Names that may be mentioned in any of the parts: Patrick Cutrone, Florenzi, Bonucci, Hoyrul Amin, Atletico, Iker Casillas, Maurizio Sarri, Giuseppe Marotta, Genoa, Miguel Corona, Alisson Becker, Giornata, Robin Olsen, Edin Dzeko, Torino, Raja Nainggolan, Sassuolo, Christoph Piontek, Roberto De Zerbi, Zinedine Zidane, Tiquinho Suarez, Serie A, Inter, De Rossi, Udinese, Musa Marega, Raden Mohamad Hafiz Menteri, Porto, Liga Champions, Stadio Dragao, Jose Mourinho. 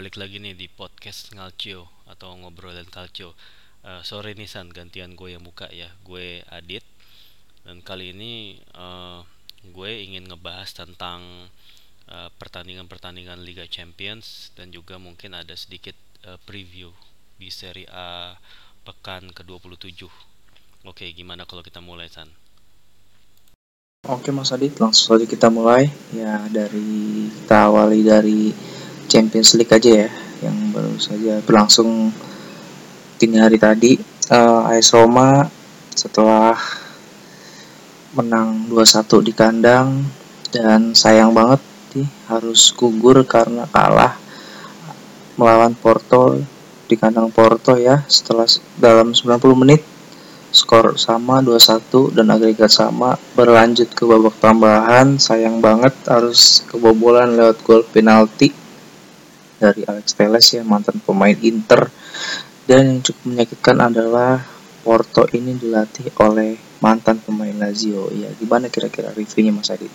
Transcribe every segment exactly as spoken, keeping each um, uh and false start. balik lagi nih di podcast Ngalcio atau ngobrolan Kalcio. Uh, sorry nih San, gantian gue yang buka ya. Gue Adit. Dan kali ini uh, gue ingin ngebahas tentang uh, pertandingan-pertandingan Liga Champions dan juga mungkin ada sedikit uh, preview di Serie A pekan ke dua puluh tujuh. Oke, gimana kalau kita mulai San? Oke Mas Adit, langsung saja kita mulai ya. Dari kita awali dari Champions League aja ya, yang baru saja berlangsung dini hari tadi. uh, A S Roma setelah menang dua satu di kandang dan sayang banget sih harus gugur karena kalah melawan Porto di kandang Porto ya. Setelah dalam sembilan puluh menit skor sama dua satu dan agregat sama, berlanjut ke babak tambahan. Sayang banget harus kebobolan lewat gol penalti dari Alex Telles ya, mantan pemain Inter. Dan yang cukup menyakitkan adalah Porto ini dilatih oleh mantan pemain Lazio ya. Gimana kira-kira reviewnya Mas Adit?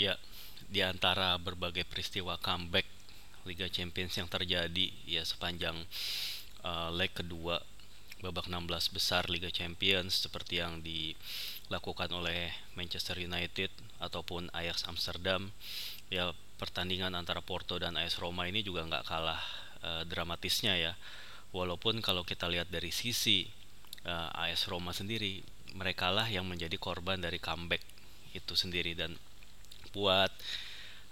Ya, di antara berbagai peristiwa comeback Liga Champions yang terjadi ya sepanjang uh, leg kedua babak enam belas besar Liga Champions, seperti yang dilakukan oleh Manchester United ataupun Ajax Amsterdam ya, pertandingan antara Porto dan A S Roma ini juga nggak kalah uh, dramatisnya ya. Walaupun kalau kita lihat dari sisi uh, A S Roma sendiri, mereka lah yang menjadi korban dari comeback itu sendiri. Dan buat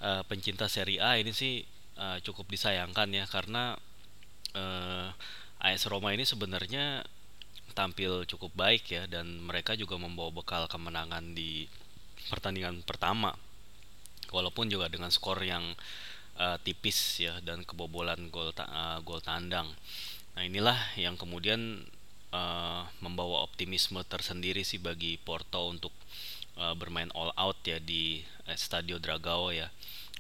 uh, pencinta Serie A ini sih uh, cukup disayangkan ya, karena uh, A S Roma ini sebenarnya tampil cukup baik ya, dan mereka juga membawa bekal kemenangan di pertandingan pertama, walaupun juga dengan skor yang uh, tipis ya dan kebobolan gol ta- uh, gol tandang. Nah, inilah yang kemudian uh, membawa optimisme tersendiri sih bagi Porto untuk uh, bermain all out ya di uh, Stadio Dragao ya.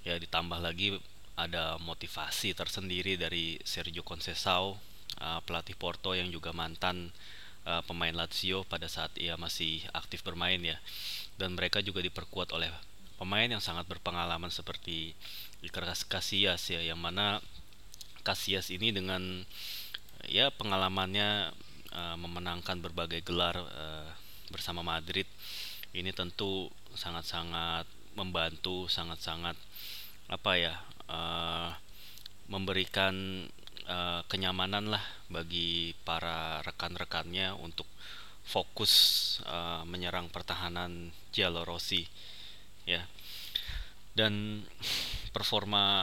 Ya, ditambah lagi ada motivasi tersendiri dari Sergio Conceição, Uh, pelatih Porto yang juga mantan uh, pemain Lazio pada saat ia masih aktif bermain ya. Dan mereka juga diperkuat oleh pemain yang sangat berpengalaman seperti Iker Casillas ya, yang mana Casillas ini dengan ya pengalamannya uh, memenangkan berbagai gelar uh, bersama Madrid ini tentu sangat-sangat membantu, sangat-sangat apa ya uh, memberikan Uh, kenyamanan lah bagi para rekan-rekannya untuk fokus uh, menyerang pertahanan Giallorossi ya. Dan performa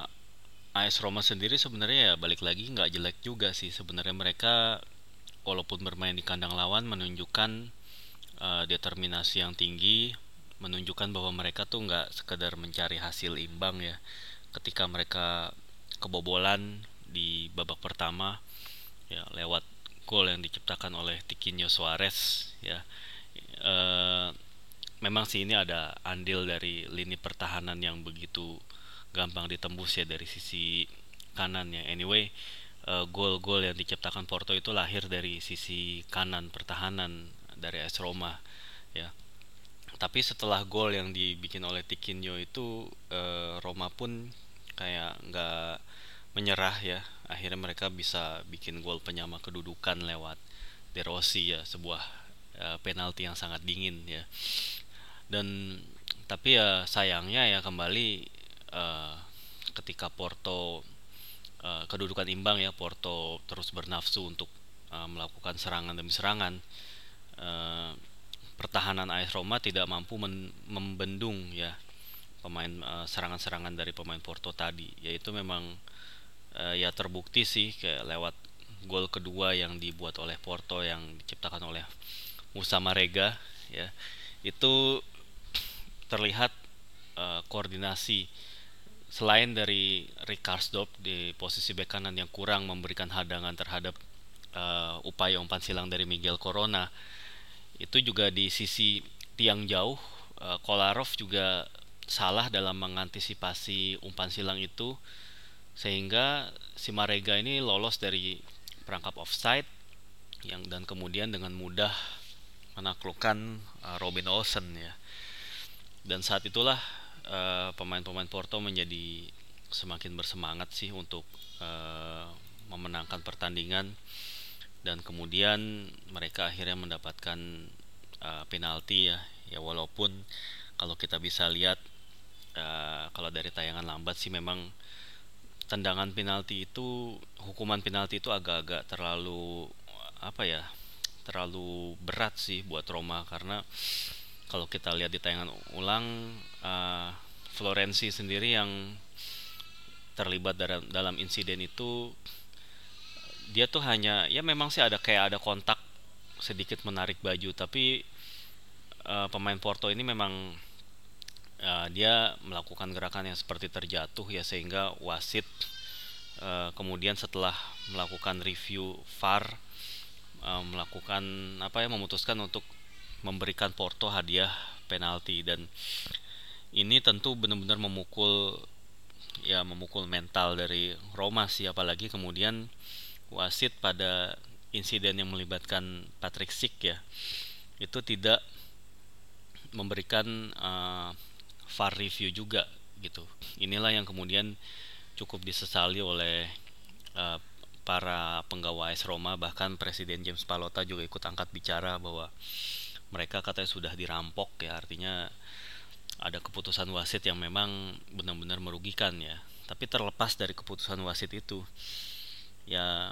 A S Roma sendiri sebenarnya ya balik lagi nggak jelek juga sih sebenarnya. Mereka walaupun bermain di kandang lawan menunjukkan uh, determinasi yang tinggi, menunjukkan bahwa mereka tuh nggak sekedar mencari hasil imbang ya. Ketika mereka kebobolan di babak pertama ya lewat gol yang diciptakan oleh Tiquinho Suarez ya, e, memang sih ini ada andil dari lini pertahanan yang begitu gampang ditembus ya dari sisi kanannya. Anyway, e, gol-gol yang diciptakan Porto itu lahir dari sisi kanan pertahanan dari A S Roma ya. Tapi setelah gol yang dibikin oleh Tiquinho itu, e, Roma pun kayak nggak menyerah ya. Akhirnya mereka bisa bikin gol penyama kedudukan lewat De Rossi ya, sebuah uh, penalti yang sangat dingin ya. Dan tapi ya sayangnya ya kembali uh, ketika Porto uh, kedudukan imbang ya, Porto terus bernafsu untuk uh, melakukan serangan demi serangan. Uh, pertahanan A S Roma tidak mampu men- membendung ya pemain uh, serangan-serangan dari pemain Porto tadi. Yaitu memang Uh, ya terbukti sih kayak lewat gol kedua yang dibuat oleh Porto yang diciptakan oleh Musa Marega ya. Itu terlihat uh, koordinasi selain dari Rickarsdorp di posisi bek kanan yang kurang memberikan hadangan terhadap uh, upaya umpan silang dari Miguel Corona. Itu juga di sisi tiang jauh uh, Kolarov juga salah dalam mengantisipasi umpan silang itu, sehingga si Marega ini lolos dari perangkap offside yang dan kemudian dengan mudah menaklukkan uh, Robin Olsen ya. Dan saat itulah uh, pemain-pemain Porto menjadi semakin bersemangat sih untuk uh, memenangkan pertandingan, dan kemudian mereka akhirnya mendapatkan uh, penalti ya. Ya walaupun kalau kita bisa lihat uh, kalau dari tayangan lambat sih memang tendangan penalti itu, hukuman penalti itu agak-agak terlalu apa ya, terlalu berat sih buat Roma, karena kalau kita lihat di tayangan ulang uh, Florenzi sendiri yang terlibat dalam, dalam insiden itu, dia tuh hanya ya memang sih ada kayak ada kontak sedikit menarik baju, tapi uh, pemain Porto ini memang uh, dia melakukan gerakan yang seperti terjatuh ya, sehingga wasit uh, kemudian setelah melakukan review V A R melakukan apa ya, memutuskan untuk memberikan Porto hadiah penalti, dan ini tentu benar-benar memukul ya memukul mental dari Roma sih, apalagi kemudian wasit pada insiden yang melibatkan Patrick Sik ya itu tidak memberikan uh, V A R review juga gitu. Inilah yang kemudian cukup disesali oleh uh, para penggawa A S Roma, bahkan Presiden James Palota juga ikut angkat bicara bahwa mereka katanya sudah dirampok ya, artinya ada keputusan wasit yang memang benar-benar merugikan ya. Tapi terlepas dari keputusan wasit itu ya,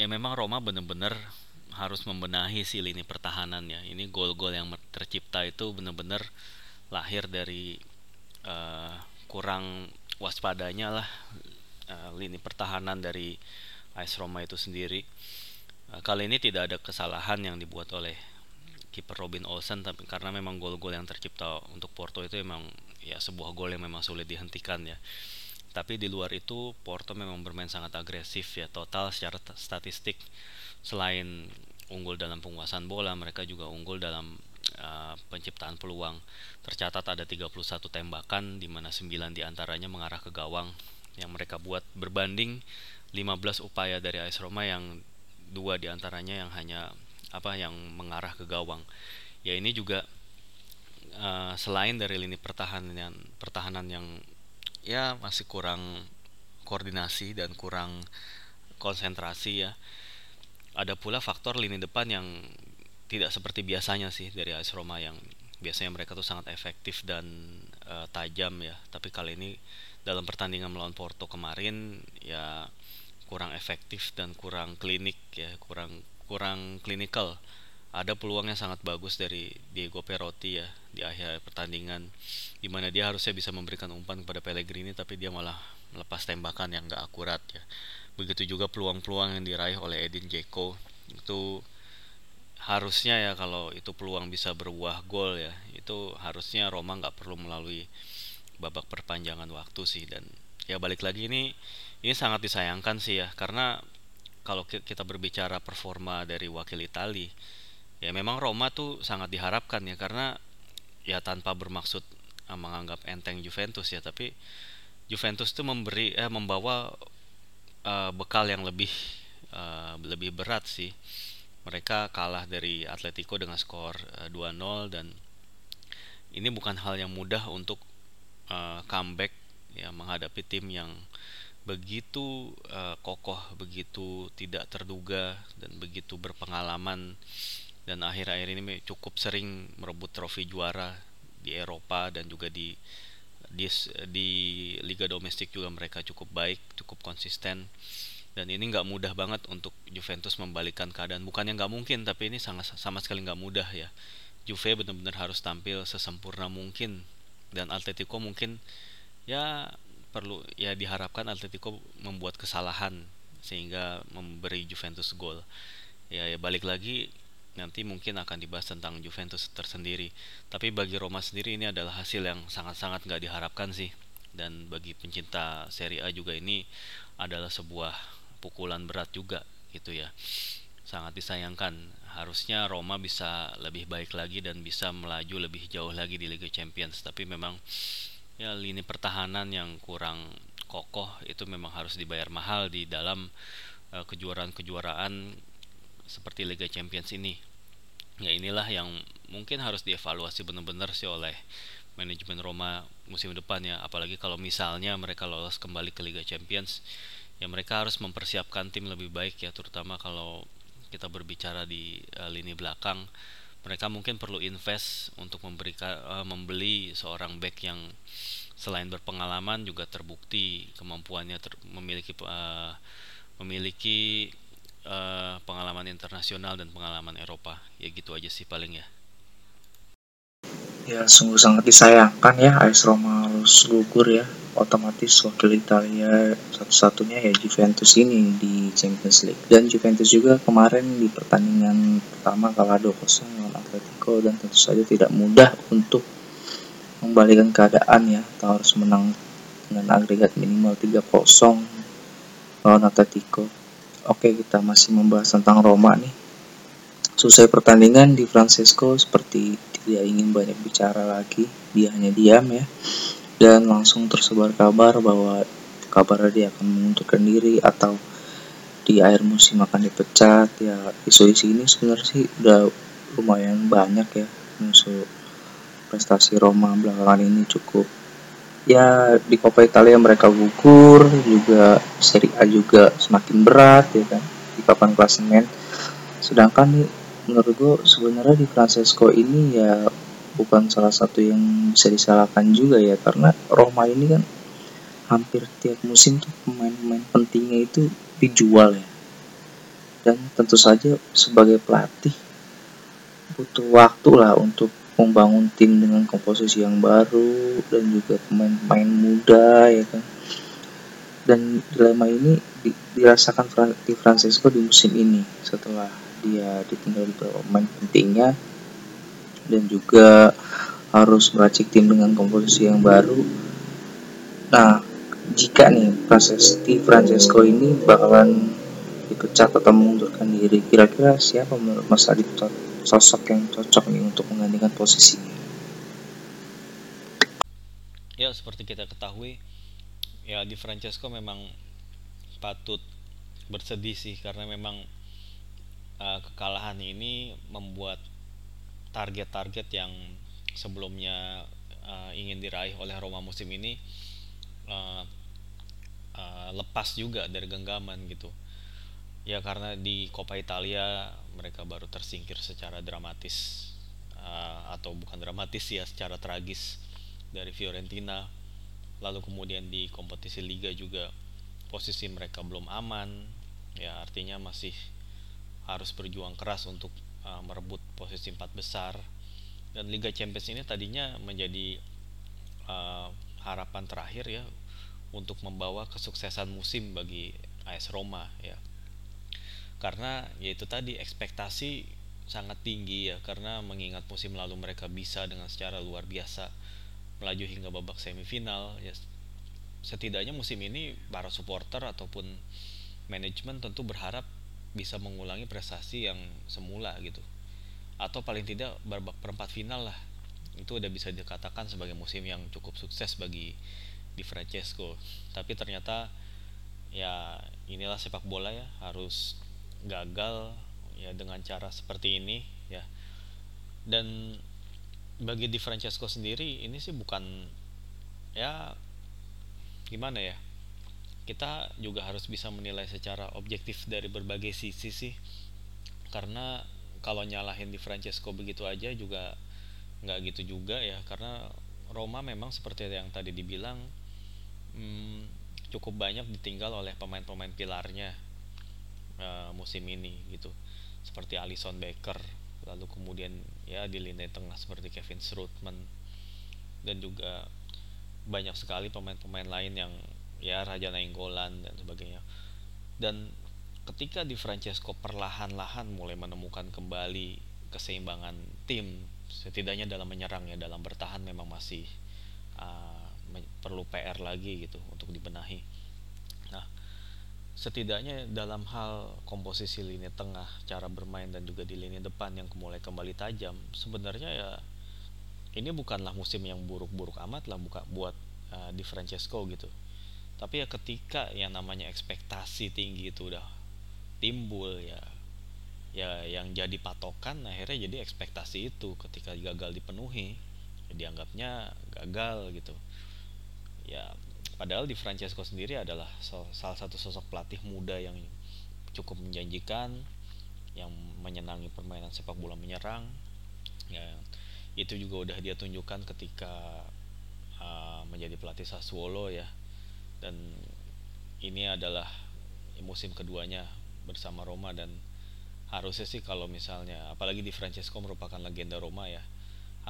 ya memang Roma benar-benar harus membenahi si lini pertahanan ya. Ini gol-gol yang tercipta itu benar-benar lahir dari uh, kurang waspadanya lah uh, lini pertahanan dari A S Roma itu sendiri. Kali ini tidak ada kesalahan yang dibuat oleh kiper Robin Olsen, tapi karena memang gol-gol yang tercipta untuk Porto itu memang ya sebuah gol yang memang sulit dihentikan ya. Tapi di luar itu Porto memang bermain sangat agresif ya. Total secara statistik selain unggul dalam penguasaan bola, mereka juga unggul dalam uh, penciptaan peluang. Tercatat ada tiga puluh satu tembakan di mana sembilan diantaranya mengarah ke gawang yang mereka buat, berbanding lima belas upaya dari A S Roma yang dua diantaranya yang hanya apa yang mengarah ke gawang. Ya ini juga uh, selain dari lini pertahanan pertahanan yang ya masih kurang koordinasi dan kurang konsentrasi ya, ada pula faktor lini depan yang tidak seperti biasanya sih dari A S Roma, yang biasanya mereka tuh sangat efektif dan uh, tajam ya. Tapi kali ini dalam pertandingan melawan Porto kemarin ya kurang efektif dan kurang klinik ya, kurang kurang klinikal. Ada peluangnya sangat bagus dari Diego Perotti ya di akhir pertandingan, di mana dia harusnya bisa memberikan umpan kepada Pellegrini, tapi dia malah melepas tembakan yang enggak akurat ya. Begitu juga peluang-peluang yang diraih oleh Edin Dzeko, itu harusnya ya kalau itu peluang bisa berbuah gol ya, itu harusnya Roma enggak perlu melalui babak perpanjangan waktu sih. Dan ya balik lagi ini Ini sangat disayangkan sih ya, karena kalau kita berbicara performa dari wakil Itali, ya memang Roma tuh sangat diharapkan ya, karena ya tanpa bermaksud menganggap enteng Juventus ya, tapi Juventus tuh memberi eh membawa uh, bekal yang lebih uh, lebih berat sih. Mereka kalah dari Atletico dengan skor uh, dua nol, dan ini bukan hal yang mudah untuk uh, comeback ya, menghadapi tim yang begitu uh, kokoh, begitu tidak terduga, dan begitu berpengalaman, dan akhir-akhir ini cukup sering merebut trofi juara di Eropa, dan juga di di, di liga domestik juga mereka cukup baik, cukup konsisten. Dan ini nggak mudah banget untuk Juventus membalikkan keadaan. Bukannya nggak mungkin, tapi ini sangat sama sekali nggak mudah ya. Juve benar-benar harus tampil sesempurna mungkin, dan Atletico mungkin ya perlu ya, diharapkan Atletico membuat kesalahan sehingga memberi Juventus gol. Ya, ya balik lagi nanti mungkin akan dibahas tentang Juventus tersendiri. Tapi bagi Roma sendiri ini adalah hasil yang sangat-sangat nggak diharapkan sih. Dan bagi pencinta Serie A juga ini adalah sebuah pukulan berat juga gitu ya. Sangat disayangkan. Harusnya Roma bisa lebih baik lagi dan bisa melaju lebih jauh lagi di Liga Champions. Tapi memang ya lini pertahanan yang kurang kokoh itu memang harus dibayar mahal di dalam uh, kejuaraan-kejuaraan seperti Liga Champions ini. Ya inilah yang mungkin harus dievaluasi benar-benar sih oleh manajemen Roma musim depan ya, apalagi kalau misalnya mereka lolos kembali ke Liga Champions, ya mereka harus mempersiapkan tim lebih baik ya, terutama kalau kita berbicara di uh, lini belakang. Mereka mungkin perlu invest untuk memberikan uh, membeli seorang bek yang selain berpengalaman juga terbukti kemampuannya ter- memiliki uh, memiliki uh, pengalaman internasional dan pengalaman Eropa. Ya gitu aja sih paling ya. Ya sungguh sangat disayangkan ya, A S Roma harus gugur ya. Otomatis wakil Italia satu-satunya ya Juventus ini di Champions League. Dan Juventus juga kemarin di pertandingan pertama kalah dua kosong lawan Atletico, dan tentu saja tidak mudah untuk membalikkan keadaan ya. Kita harus menang dengan agregat minimal tiga kosong lawan Atletico. Oke, kita masih membahas tentang Roma nih. Selesai pertandingan, Di Francesco seperti dia ingin banyak bicara lagi, dia hanya diam ya, dan langsung tersebar kabar bahwa kabarnya dia akan mengundurkan diri atau di akhir musim akan dipecat ya. Isu-isu ini sebenarnya sih udah lumayan banyak ya, musuh prestasi Roma belakangan ini cukup ya, di Coppa Italia mereka gugur, juga Serie A juga semakin berat ya kan di papan klasemen. Sedangkan nih menurut gue sebenarnya Di Francesco ini ya bukan salah satu yang bisa disalahkan juga ya, karena Roma ini kan hampir tiap musim tuh pemain-pemain pentingnya itu dijual ya, dan tentu saja sebagai pelatih butuh waktu lah untuk membangun tim dengan komposisi yang baru dan juga pemain-pemain muda ya kan. Dan dilema ini di, dirasakan Di Francesco di musim ini setelah dia ditinggal pemain pentingnya dan juga harus meracik tim dengan komposisi yang baru. Nah, jika nih Di Francesco ini bakalan dipecat atau mengundurkan diri, kira-kira siapa menurut Mas Adi sosok yang cocok nih untuk menggantikan posisinya? Ya, seperti kita ketahui, ya Di Francesco memang patut bersedih sih, karena memang Uh, kekalahan ini membuat target-target yang sebelumnya uh, ingin diraih oleh Roma musim ini uh, uh, lepas juga dari genggaman gitu. Ya karena di Coppa Italia mereka baru tersingkir secara dramatis uh, atau bukan dramatis ya, secara tragis dari Fiorentina. Lalu kemudian di kompetisi Liga juga posisi mereka belum aman. Ya artinya masih harus berjuang keras untuk uh, merebut posisi empat besar, dan Liga Champions ini tadinya menjadi uh, harapan terakhir ya untuk membawa kesuksesan musim bagi A S Roma ya, karena yaitu tadi ekspektasi sangat tinggi ya, karena mengingat musim lalu mereka bisa dengan secara luar biasa melaju hingga babak semifinal ya, setidaknya musim ini para supporter ataupun manajemen tentu berharap bisa mengulangi prestasi yang semula gitu, atau paling tidak babak perempat final lah. Itu udah bisa dikatakan sebagai musim yang cukup sukses bagi Di Francesco. Tapi ternyata ya inilah sepak bola ya, harus gagal ya dengan cara seperti ini ya. Dan bagi Di Francesco sendiri ini sih bukan ya gimana ya, kita juga harus bisa menilai secara objektif dari berbagai sisi sih, karena kalau nyalahin Di Francesco begitu aja juga nggak gitu juga ya, karena Roma memang seperti yang tadi dibilang hmm, cukup banyak ditinggal oleh pemain-pemain pilarnya uh, musim ini gitu, seperti Alisson Becker, lalu kemudian ya di lini tengah seperti Kevin Strootman, dan juga banyak sekali pemain-pemain lain yang ya Raja Nainggolan dan sebagainya. Dan ketika Di Francesco perlahan-lahan mulai menemukan kembali keseimbangan tim, setidaknya dalam menyerang ya, dalam bertahan memang masih uh, perlu P R lagi gitu untuk dibenahi. Nah, setidaknya dalam hal komposisi lini tengah, cara bermain, dan juga di lini depan yang mulai kembali tajam, sebenarnya ya ini bukanlah musim yang buruk-buruk amat lah buka buat uh, Di Francesco gitu. Tapi ya ketika yang namanya ekspektasi tinggi itu udah timbul ya, ya yang jadi patokan akhirnya jadi ekspektasi itu ketika gagal dipenuhi dianggapnya gagal gitu. Ya padahal Di Francesco sendiri adalah salah satu sosok pelatih muda yang cukup menjanjikan, yang menyenangi permainan sepak bola menyerang. Ya, itu juga udah dia tunjukkan ketika uh, menjadi pelatih Sassuolo ya. Dan ini adalah musim keduanya bersama Roma, dan harusnya sih kalau misalnya apalagi Di Francesco merupakan legenda Roma ya,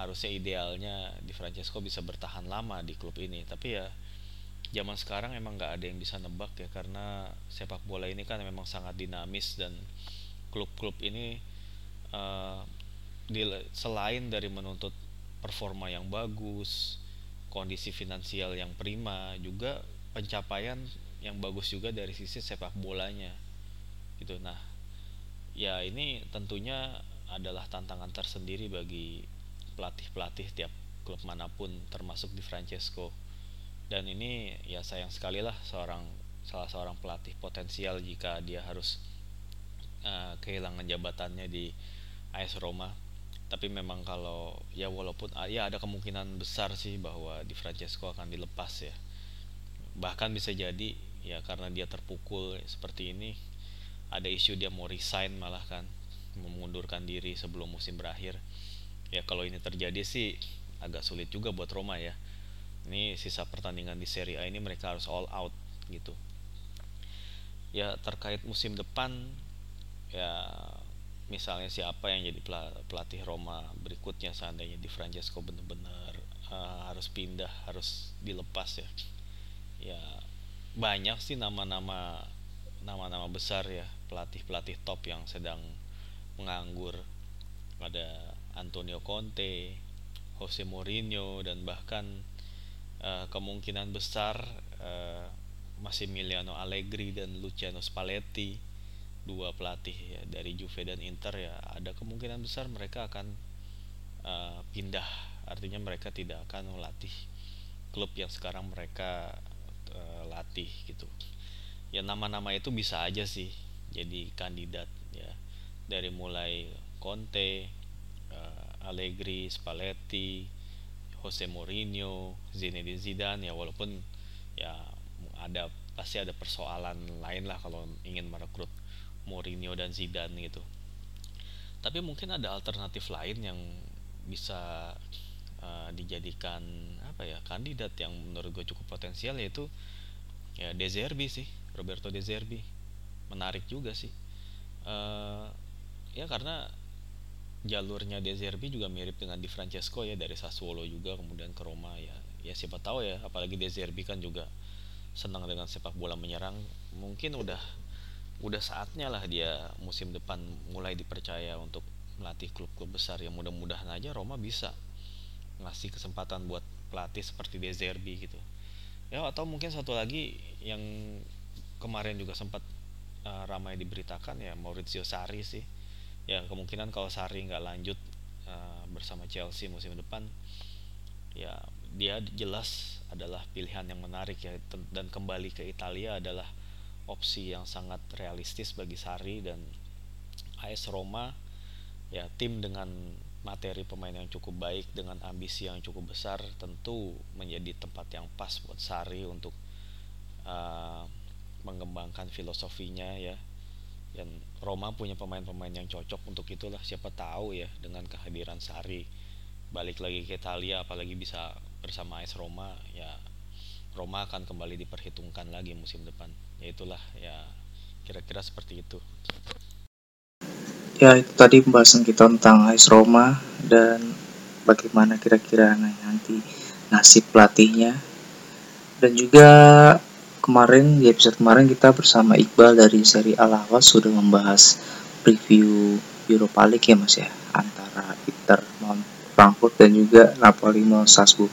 harusnya idealnya Di Francesco bisa bertahan lama di klub ini. Tapi ya zaman sekarang emang nggak ada yang bisa nebak ya, karena sepak bola ini kan memang sangat dinamis, dan klub-klub ini uh, di, selain dari menuntut performa yang bagus, kondisi finansial yang prima, juga pencapaian yang bagus juga dari sisi sepak bolanya gitu. Nah ya ini tentunya adalah tantangan tersendiri bagi pelatih-pelatih tiap klub manapun, termasuk Di Francesco. Dan ini ya sayang sekali lah seorang salah seorang pelatih potensial jika dia harus kehilangan jabatannya di A S Roma. Tapi memang kalau ya walaupun ya ada kemungkinan besar sih bahwa Di Francesco akan dilepas ya, bahkan bisa jadi ya karena dia terpukul seperti ini, ada isu dia mau resign malah kan, mengundurkan diri sebelum musim berakhir. Ya kalau ini terjadi sih agak sulit juga buat Roma ya, ini sisa pertandingan di Serie A ini mereka harus all out gitu ya. Terkait musim depan ya, misalnya siapa yang jadi pelatih Roma berikutnya seandainya Di Francesco benar-benar uh, harus pindah, harus dilepas ya. Ya banyak sih nama-nama nama-nama besar ya, pelatih-pelatih top yang sedang menganggur. Ada Antonio Conte, Jose Mourinho, dan bahkan uh, kemungkinan besar uh, Massimiliano Allegri dan Luciano Spalletti, dua pelatih ya, dari Juve dan Inter ya, ada kemungkinan besar mereka akan uh, pindah. Artinya mereka tidak akan melatih klub yang sekarang mereka uh, latih gitu. Ya nama-nama itu bisa aja sih jadi kandidat ya, dari mulai Conte, uh, Allegri, Spalletti, Jose Mourinho, Zinedine Zidane ya, walaupun ya ada pasti ada persoalan lain lah kalau ingin merekrut Mourinho dan Zidane gitu. Tapi mungkin ada alternatif lain yang bisa uh, dijadikan apa ya, kandidat yang menurut gue cukup potensial, yaitu ya De Zerbi sih, Roberto De Zerbi. Menarik juga sih. Uh, ya karena jalurnya De Zerbi juga mirip dengan Di Francesco ya, dari Sassuolo juga kemudian ke Roma ya. Ya siapa tahu ya, apalagi De Zerbi kan juga senang dengan sepak bola menyerang. Mungkin udah udah saatnya lah dia musim depan mulai dipercaya untuk melatih klub-klub besar ya. Mudah-mudahan aja Roma bisa ngasih kesempatan buat pelatih seperti De Zerbi gitu ya. Atau mungkin satu lagi yang kemarin juga sempat uh, ramai diberitakan ya, Maurizio Sarri sih ya. Kemungkinan kalau Sarri nggak lanjut uh, bersama Chelsea musim depan ya, dia jelas adalah pilihan yang menarik ya, dan kembali ke Italia adalah opsi yang sangat realistis bagi Sarri. Dan A S Roma ya, tim dengan materi pemain yang cukup baik, dengan ambisi yang cukup besar, tentu menjadi tempat yang pas buat Sarri untuk uh, mengembangkan filosofinya ya. Dan Roma punya pemain-pemain yang cocok untuk itulah. Siapa tahu ya dengan kehadiran Sarri balik lagi ke Italia, apalagi bisa bersama A S Roma ya, Roma akan kembali diperhitungkan lagi musim depan. Ya itulah ya, kira-kira seperti itu. Ya itu tadi pembahasan kita tentang A S Roma dan bagaimana kira-kira nanti nasib pelatihnya. Dan juga kemarin di episode kemarin kita bersama Iqbal dari seri Alawas sudah membahas preview Europa League ya mas ya, antara Inter melawan Frankfurt dan juga Napoli melawan Salzburg.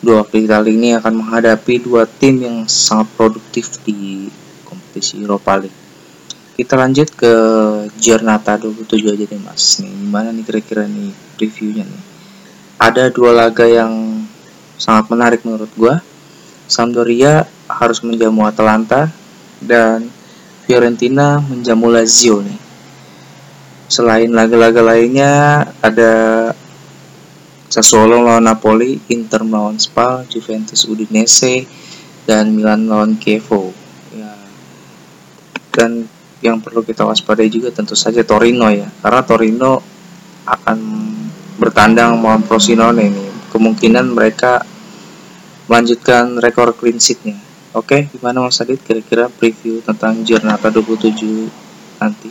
Dua klub Italia ini akan menghadapi dua tim yang sangat produktif di kompetisi Europa League. Kita lanjut ke Giornata dua puluh tujuh aja deh mas. Nih gimana nih kira-kira nih previewnya nih? Ada dua laga yang sangat menarik menurut gua. Sampdoria harus menjamu Atalanta dan Fiorentina menjamu Lazio nih. Selain laga-laga lainnya ada Sassuolo lawan Napoli, Inter lawan Spal, Juventus Udinese, dan Milan lawan Chievo. Ya. Dan yang perlu kita waspadai juga tentu saja Torino ya, karena Torino akan bertandang melawan Frosinone ini. Kemungkinan mereka melanjutkan rekor clean sheet-nya. Oke, gimana Mas Adit kira-kira preview tentang Giornata dua puluh tujuh nanti?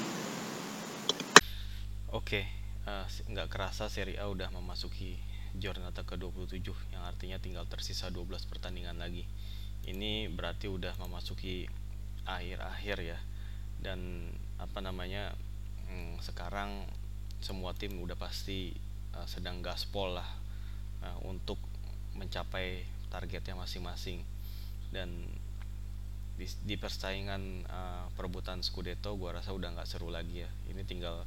Oke, uh, nggak kerasa Serie A udah memasuki Giornata ke dua puluh tujuh, yang artinya tinggal tersisa dua belas pertandingan lagi. Ini berarti udah memasuki akhir-akhir ya, dan apa namanya, hmm, sekarang semua tim udah pasti uh, sedang gaspol lah uh, untuk mencapai targetnya masing-masing. Dan di, di persaingan uh, perebutan Scudetto gua rasa udah nggak seru lagi ya. Ini tinggal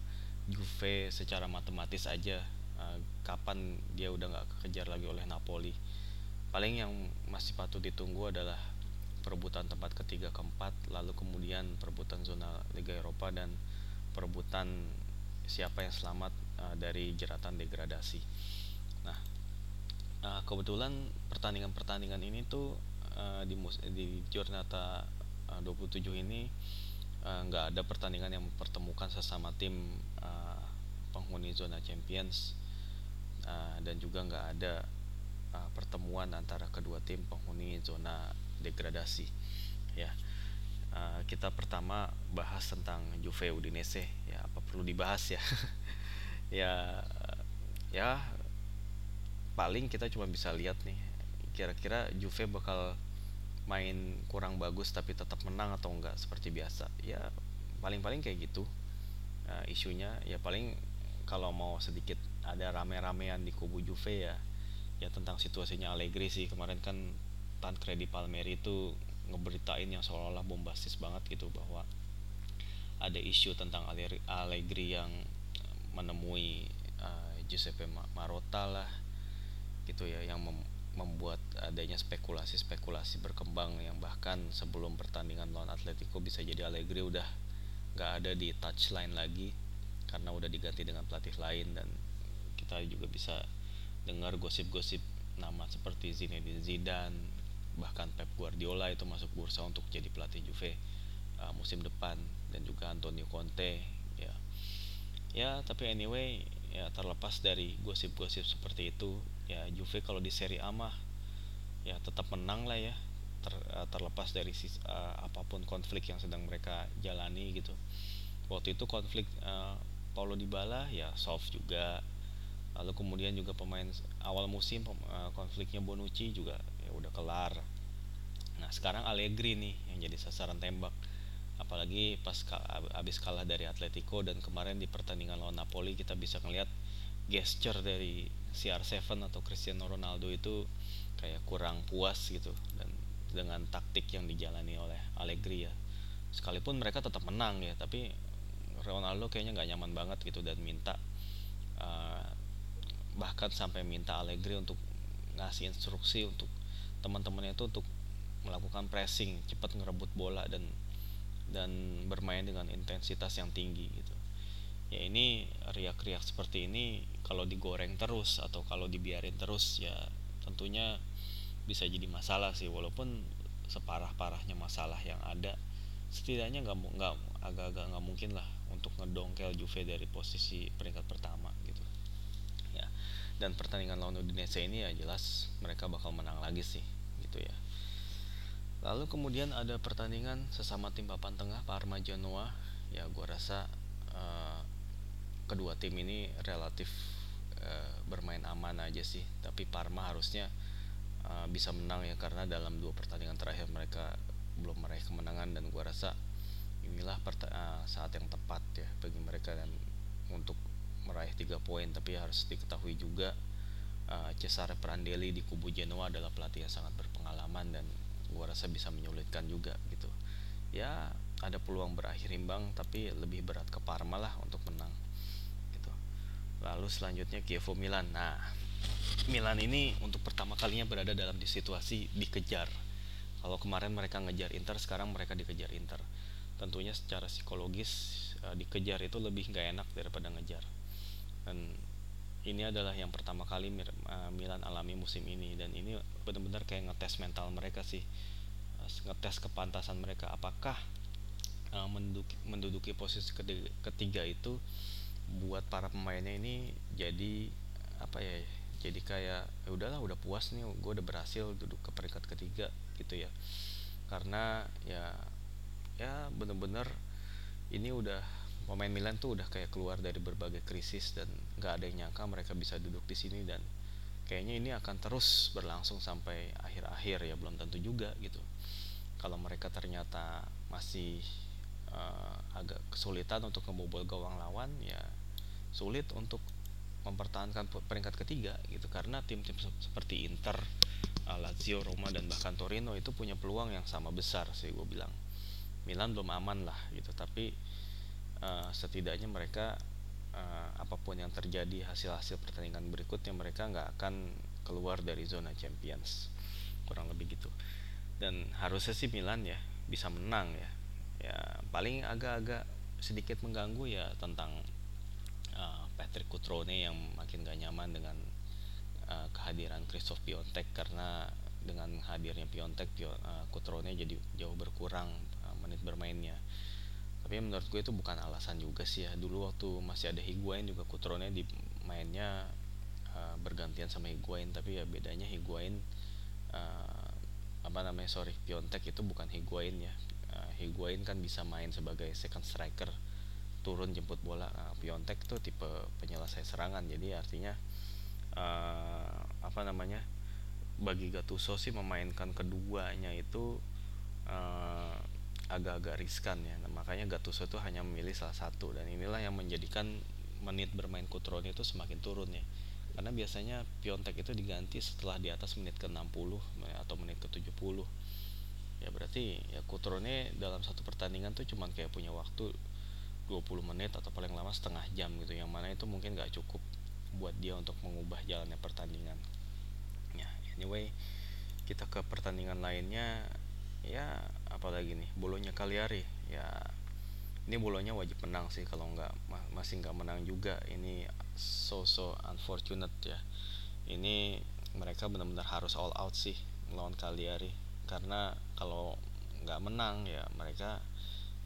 Juve secara matematis aja uh, kapan dia udah nggak kekejar lagi oleh Napoli. Paling yang masih patut ditunggu adalah perebutan tempat ketiga keempat, lalu kemudian perebutan zona Liga Eropa dan perebutan siapa yang selamat uh, dari jeratan degradasi. Nah, uh, kebetulan pertandingan-pertandingan ini tuh uh, di, di Giornata uh, dua puluh tujuh ini nggak uh, ada pertandingan yang mempertemukan sesama tim uh, penghuni zona Champions, uh, dan juga nggak ada uh, pertemuan antara kedua tim penghuni zona degradasi ya. Uh, kita pertama bahas tentang Juve Udinese ya, apa perlu dibahas ya? ya ya paling kita cuma bisa lihat nih kira-kira Juve bakal main kurang bagus tapi tetap menang atau enggak seperti biasa ya, paling-paling kayak gitu uh, isunya ya. Paling kalau mau sedikit ada rame-ramean di kubu Juve ya ya tentang situasinya Allegri sih. Kemarin kan Tancredi Palmieri itu ngeberitain yang seolah-olah bombastis banget gitu, bahwa ada isu tentang Allegri yang menemui uh, Giuseppe Marotta lah gitu ya, yang mem- membuat adanya spekulasi-spekulasi berkembang yang bahkan sebelum pertandingan lawan Atletico bisa jadi Allegri udah nggak ada di touchline lagi karena udah diganti dengan pelatih lain. Dan kita juga bisa dengar gosip-gosip nama seperti Zinedine Zidane, bahkan Pep Guardiola itu masuk bursa untuk jadi pelatih Juve uh, musim depan, dan juga Antonio Conte ya. Ya, tapi anyway ya, terlepas dari gosip-gosip seperti itu ya, Juve kalau di Serie A mah ya tetap menang lah ya, ter, uh, terlepas dari sis, uh, apapun konflik yang sedang mereka jalani gitu. Waktu itu konflik uh, Paulo Dybala ya solve juga. Lalu kemudian juga pemain awal musim konfliknya Bonucci juga ya udah kelar. Nah, sekarang Allegri nih yang jadi sasaran tembak. Apalagi pas habis kalah dari Atletico, dan kemarin di pertandingan lawan Napoli kita bisa ngelihat gesture dari C R tujuh atau Cristiano Ronaldo itu kayak kurang puas gitu, dan dengan taktik yang dijalani oleh Allegri ya. Sekalipun mereka tetap menang ya, tapi Ronaldo kayaknya nggak nyaman banget gitu, dan minta uh, bahkan sampai minta Allegri untuk ngasih instruksi untuk teman-temannya itu untuk melakukan pressing, cepat ngerebut bola dan dan bermain dengan intensitas yang tinggi gitu. Ya, ini riak-riak seperti ini kalau digoreng terus atau kalau dibiarin terus ya tentunya bisa jadi masalah sih. Walaupun separah-parahnya masalah yang ada, setidaknya nggak nggak agak-agak nggak mungkin lah untuk ngedongkel Juve dari posisi peringkat pertama gitu. Dan pertandingan lawan Udinese ini ya jelas mereka bakal menang lagi sih gitu ya. Lalu kemudian ada pertandingan sesama tim papan tengah, Parma Genoa ya. Gua rasa uh, kedua tim ini relatif uh, bermain aman aja sih, tapi Parma harusnya uh, bisa menang ya, karena dalam dua pertandingan terakhir mereka belum meraih kemenangan, dan gua rasa inilah perta- uh, saat yang tepat ya bagi mereka dan untuk meraih tiga poin. Tapi harus diketahui juga uh, Cesare Prandelli di kubu Genoa adalah pelatih yang sangat berpengalaman, dan gua rasa bisa menyulitkan juga gitu. Ya, ada peluang berakhir imbang tapi lebih berat ke Parma lah untuk menang gitu. Lalu selanjutnya Chievo Milan. Nah, Milan ini untuk pertama kalinya berada dalam situasi dikejar. Kalau kemarin mereka ngejar Inter, sekarang mereka dikejar Inter. Tentunya secara psikologis uh, dikejar itu lebih nggak enak daripada ngejar. Dan ini adalah yang pertama kali Milan alami musim ini, dan ini benar-benar kayak ngetes mental mereka sih, ngetes kepantasan mereka apakah uh, menduduki, menduduki posisi ketiga itu buat para pemainnya ini jadi apa ya, jadi kayak ya udahlah, udah puas nih, gue udah berhasil duduk ke peringkat ketiga gitu ya, karena ya ya benar-benar ini udah pemain Milan tuh udah kayak keluar dari berbagai krisis dan nggak ada yang nyangka mereka bisa duduk di sini, dan kayaknya ini akan terus berlangsung sampai akhir-akhir ya, belum tentu juga gitu. Kalau mereka ternyata masih uh, agak kesulitan untuk membobol gawang lawan, ya sulit untuk mempertahankan peringkat ketiga gitu, karena tim-tim seperti Inter, Lazio, Roma, dan bahkan Torino itu punya peluang yang sama besar sih gue bilang. Milan belum aman lah gitu, tapi uh, setidaknya mereka Uh, apapun yang terjadi hasil-hasil pertandingan berikutnya, mereka nggak akan keluar dari zona Champions, kurang lebih gitu. Dan harusnya sih Milan ya bisa menang ya, ya paling agak-agak sedikit mengganggu ya tentang uh, Patrick Cutrone yang makin gak nyaman dengan uh, kehadiran Christoph Piontek, karena dengan hadirnya Piontek, Pion, uh, Cutrone jadi jauh berkurang uh, menit bermainnya. Tapi menurut gue itu bukan alasan juga sih ya. Dulu waktu masih ada Higuain juga Cutrone di mainnya uh, bergantian sama Higuain, tapi ya bedanya Higuain uh, apa namanya sorry Piontek itu bukan Higuain ya. Uh, Higuain kan bisa main sebagai second striker, turun jemput bola. Nah, Piontek tuh tipe penyelesai serangan, jadi artinya uh, apa namanya bagi Gattuso sih memainkan keduanya itu Uh, agak-agak riskan ya. Nah, makanya Gattuso itu hanya memilih salah satu, dan inilah yang menjadikan menit bermain Cutrone itu semakin turun ya, karena biasanya Piontek itu diganti setelah di atas menit ke enam puluh atau menit ke tujuh puluh ya, berarti ya Cutrone dalam satu pertandingan tuh cuman kayak punya waktu dua puluh menit atau paling lama setengah jam gitu, yang mana itu mungkin gak cukup buat dia untuk mengubah jalannya pertandingan ya. Anyway, kita ke pertandingan lainnya ya, apalagi nih Bolonya Cagliari ya. Ini Bolonya wajib menang sih, kalau nggak ma- masih nggak menang juga ini so so unfortunate ya. Ini mereka benar-benar harus all out sih melawan Cagliari, karena kalau nggak menang ya mereka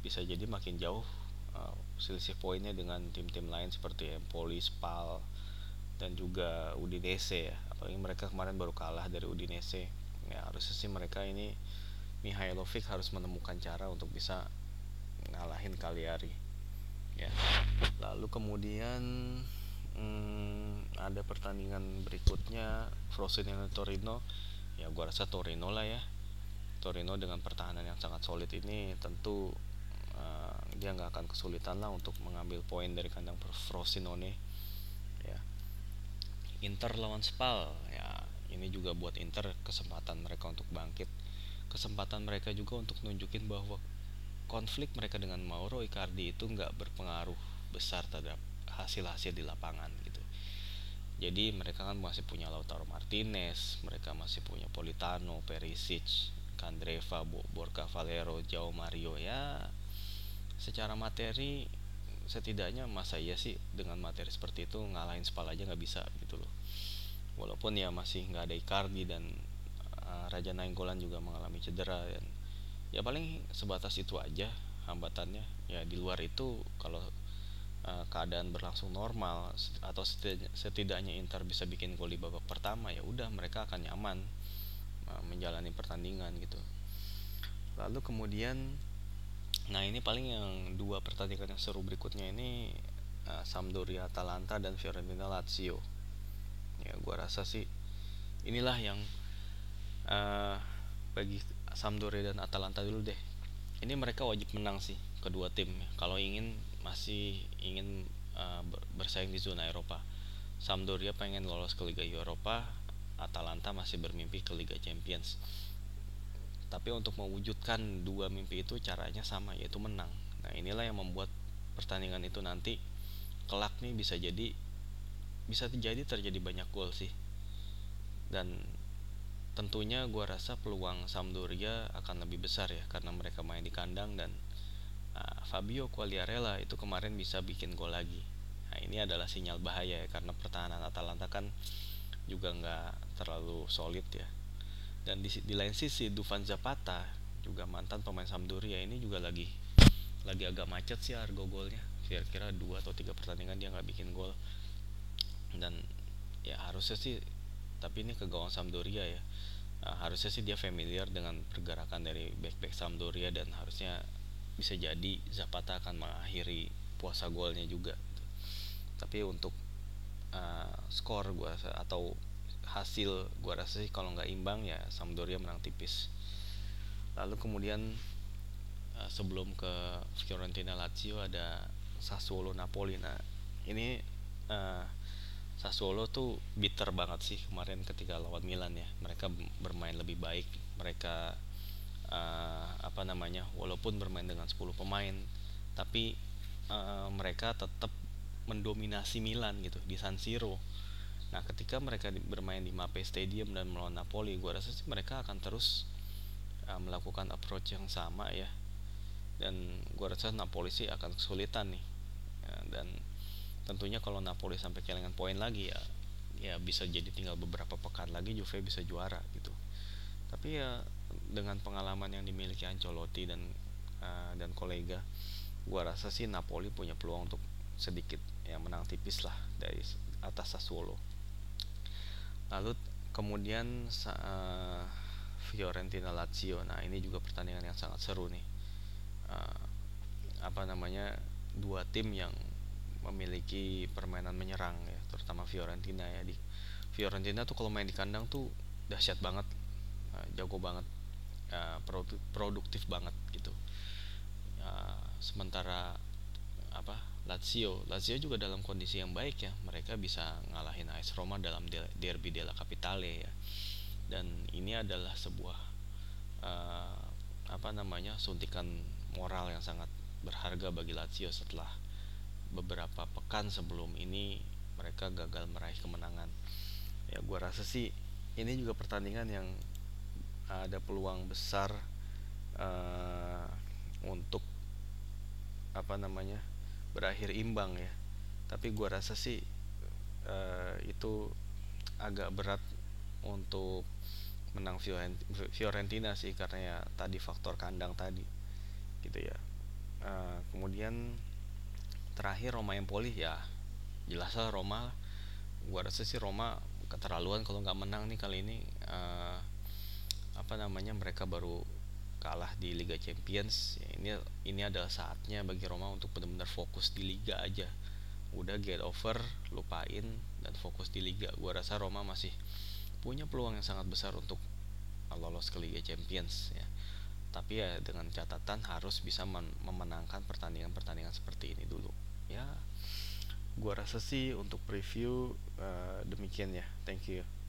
bisa jadi makin jauh uh, selisih poinnya dengan tim-tim lain seperti Empoli, Spal, dan juga Udinese ya. Apalagi mereka kemarin baru kalah dari Udinese ya, harusnya sih mereka ini Mihailovic harus menemukan cara untuk bisa ngalahin Cagliari ya. Lalu kemudian hmm, ada pertandingan berikutnya Frosinone Torino ya, gua rasa Torino lah ya. Torino dengan pertahanan yang sangat solid ini tentu uh, dia nggak akan kesulitan lah untuk mengambil poin dari kandang Frosinone ya. Inter lawan Spal ya, ini juga buat Inter kesempatan mereka untuk bangkit, kesempatan mereka juga untuk nunjukin bahwa konflik mereka dengan Mauro Icardi itu nggak berpengaruh besar terhadap hasil-hasil di lapangan gitu. Jadi mereka kan masih punya Lautaro Martinez, mereka masih punya Politano, Perisic, Candreva, Borja Valero, João Mario ya. Secara materi setidaknya masa iya sih dengan materi seperti itu ngalahin Spal aja nggak bisa gitu loh. Walaupun ya masih nggak ada Icardi dan Raja Nainggolan juga mengalami cedera, dan ya paling sebatas itu aja hambatannya ya. Di luar itu kalau uh, keadaan berlangsung normal atau setidaknya, setidaknya Inter bisa bikin gol di babak pertama ya udah, mereka akan nyaman uh, menjalani pertandingan gitu. Lalu kemudian nah ini paling yang dua pertandingan yang seru berikutnya ini uh, Sampdoria Atalanta dan Fiorentina Lazio ya. Gua rasa sih inilah yang Uh, bagi Sampdoria dan Atalanta dulu deh, ini mereka wajib menang sih kedua tim kalau ingin masih ingin uh, bersaing di zona Eropa. Sampdoria pengen lolos ke Liga Eropa, Atalanta masih bermimpi ke Liga Champions. Tapi untuk mewujudkan dua mimpi itu caranya sama, yaitu menang. Nah inilah yang membuat pertandingan itu nanti kelak nih bisa jadi bisa terjadi terjadi banyak gol sih, dan tentunya gue rasa peluang Sampdoria akan lebih besar ya, karena mereka main di kandang, dan uh, Fabio Quagliarella itu kemarin bisa bikin gol lagi Nah, ini adalah sinyal bahaya ya, karena pertahanan Atalanta kan juga nggak terlalu solid ya. Dan di, di lain sisi Dufan Zapata, juga mantan pemain Sampdoria, ini juga lagi lagi agak macet sih argo golnya. Kira-kira dua atau tiga pertandingan dia nggak bikin gol. Dan ya harusnya sih, tapi ini ke gawang Sampdoria ya. Nah, harusnya sih dia familiar dengan pergerakan dari back-back Sampdoria, dan harusnya bisa jadi Zapata akan mengakhiri puasa golnya juga. Tapi untuk uh, skor gua atau hasil gua rasa sih kalau nggak imbang ya Sampdoria menang tipis. Lalu kemudian uh, sebelum ke Fiorentina Lazio ada Sassuolo Napoli. Nah ini uh, Sassuolo tuh bitter banget sih kemarin ketika lawan Milan ya. Mereka bermain lebih baik, mereka uh, apa namanya walaupun bermain dengan sepuluh pemain, tapi uh, mereka tetap mendominasi Milan gitu di San Siro. Nah ketika mereka bermain di Mapei Stadium dan melawan Napoli, gue rasa sih mereka akan terus uh, melakukan approach yang sama ya. Dan gue rasa Napoli sih akan kesulitan nih ya, dan tentunya kalau Napoli sampai kehilangan poin lagi ya, ya bisa jadi tinggal beberapa pekan lagi Juve bisa juara gitu. Tapi ya dengan pengalaman yang dimiliki Ancelotti dan uh, dan kolega, gua rasa sih Napoli punya peluang untuk sedikit ya menang tipis lah dari atas Sassuolo. Lalu kemudian uh, Fiorentina Lazio. Nah ini juga pertandingan yang sangat seru nih. Uh, apa namanya dua tim yang memiliki permainan menyerang ya, terutama Fiorentina ya. Di Fiorentina tuh kalau main di kandang tuh dahsyat banget, uh, jago banget, uh, produktif, produktif banget gitu. Uh, sementara apa Lazio, Lazio juga dalam kondisi yang baik ya. Mereka bisa ngalahin A S Roma dalam derby della Capitale ya. Dan ini adalah sebuah uh, apa namanya suntikan moral yang sangat berharga bagi Lazio setelah beberapa pekan sebelum ini mereka gagal meraih kemenangan. Ya gue rasa sih ini juga pertandingan yang ada peluang besar uh, untuk apa namanya berakhir imbang ya. Tapi gue rasa sih uh, itu agak berat untuk menang Fiorentina sih, karena ya tadi faktor kandang tadi gitu ya. Uh, kemudian terakhir Roma Empoli ya, jelas lah Roma. Gua rasa sih Roma keterlaluan kalau nggak menang nih kali ini. Uh, apa namanya mereka baru kalah di Liga Champions. Ya, ini ini adalah saatnya bagi Roma untuk benar-benar fokus di Liga aja. Udah get over, lupain dan fokus di Liga. Gua rasa Roma masih punya peluang yang sangat besar untuk lolos ke Liga Champions ya. Tapi ya dengan catatan harus bisa memenangkan pertandingan-pertandingan seperti ini dulu ya. Gua rasa sih untuk preview uh, demikian ya. Thank you.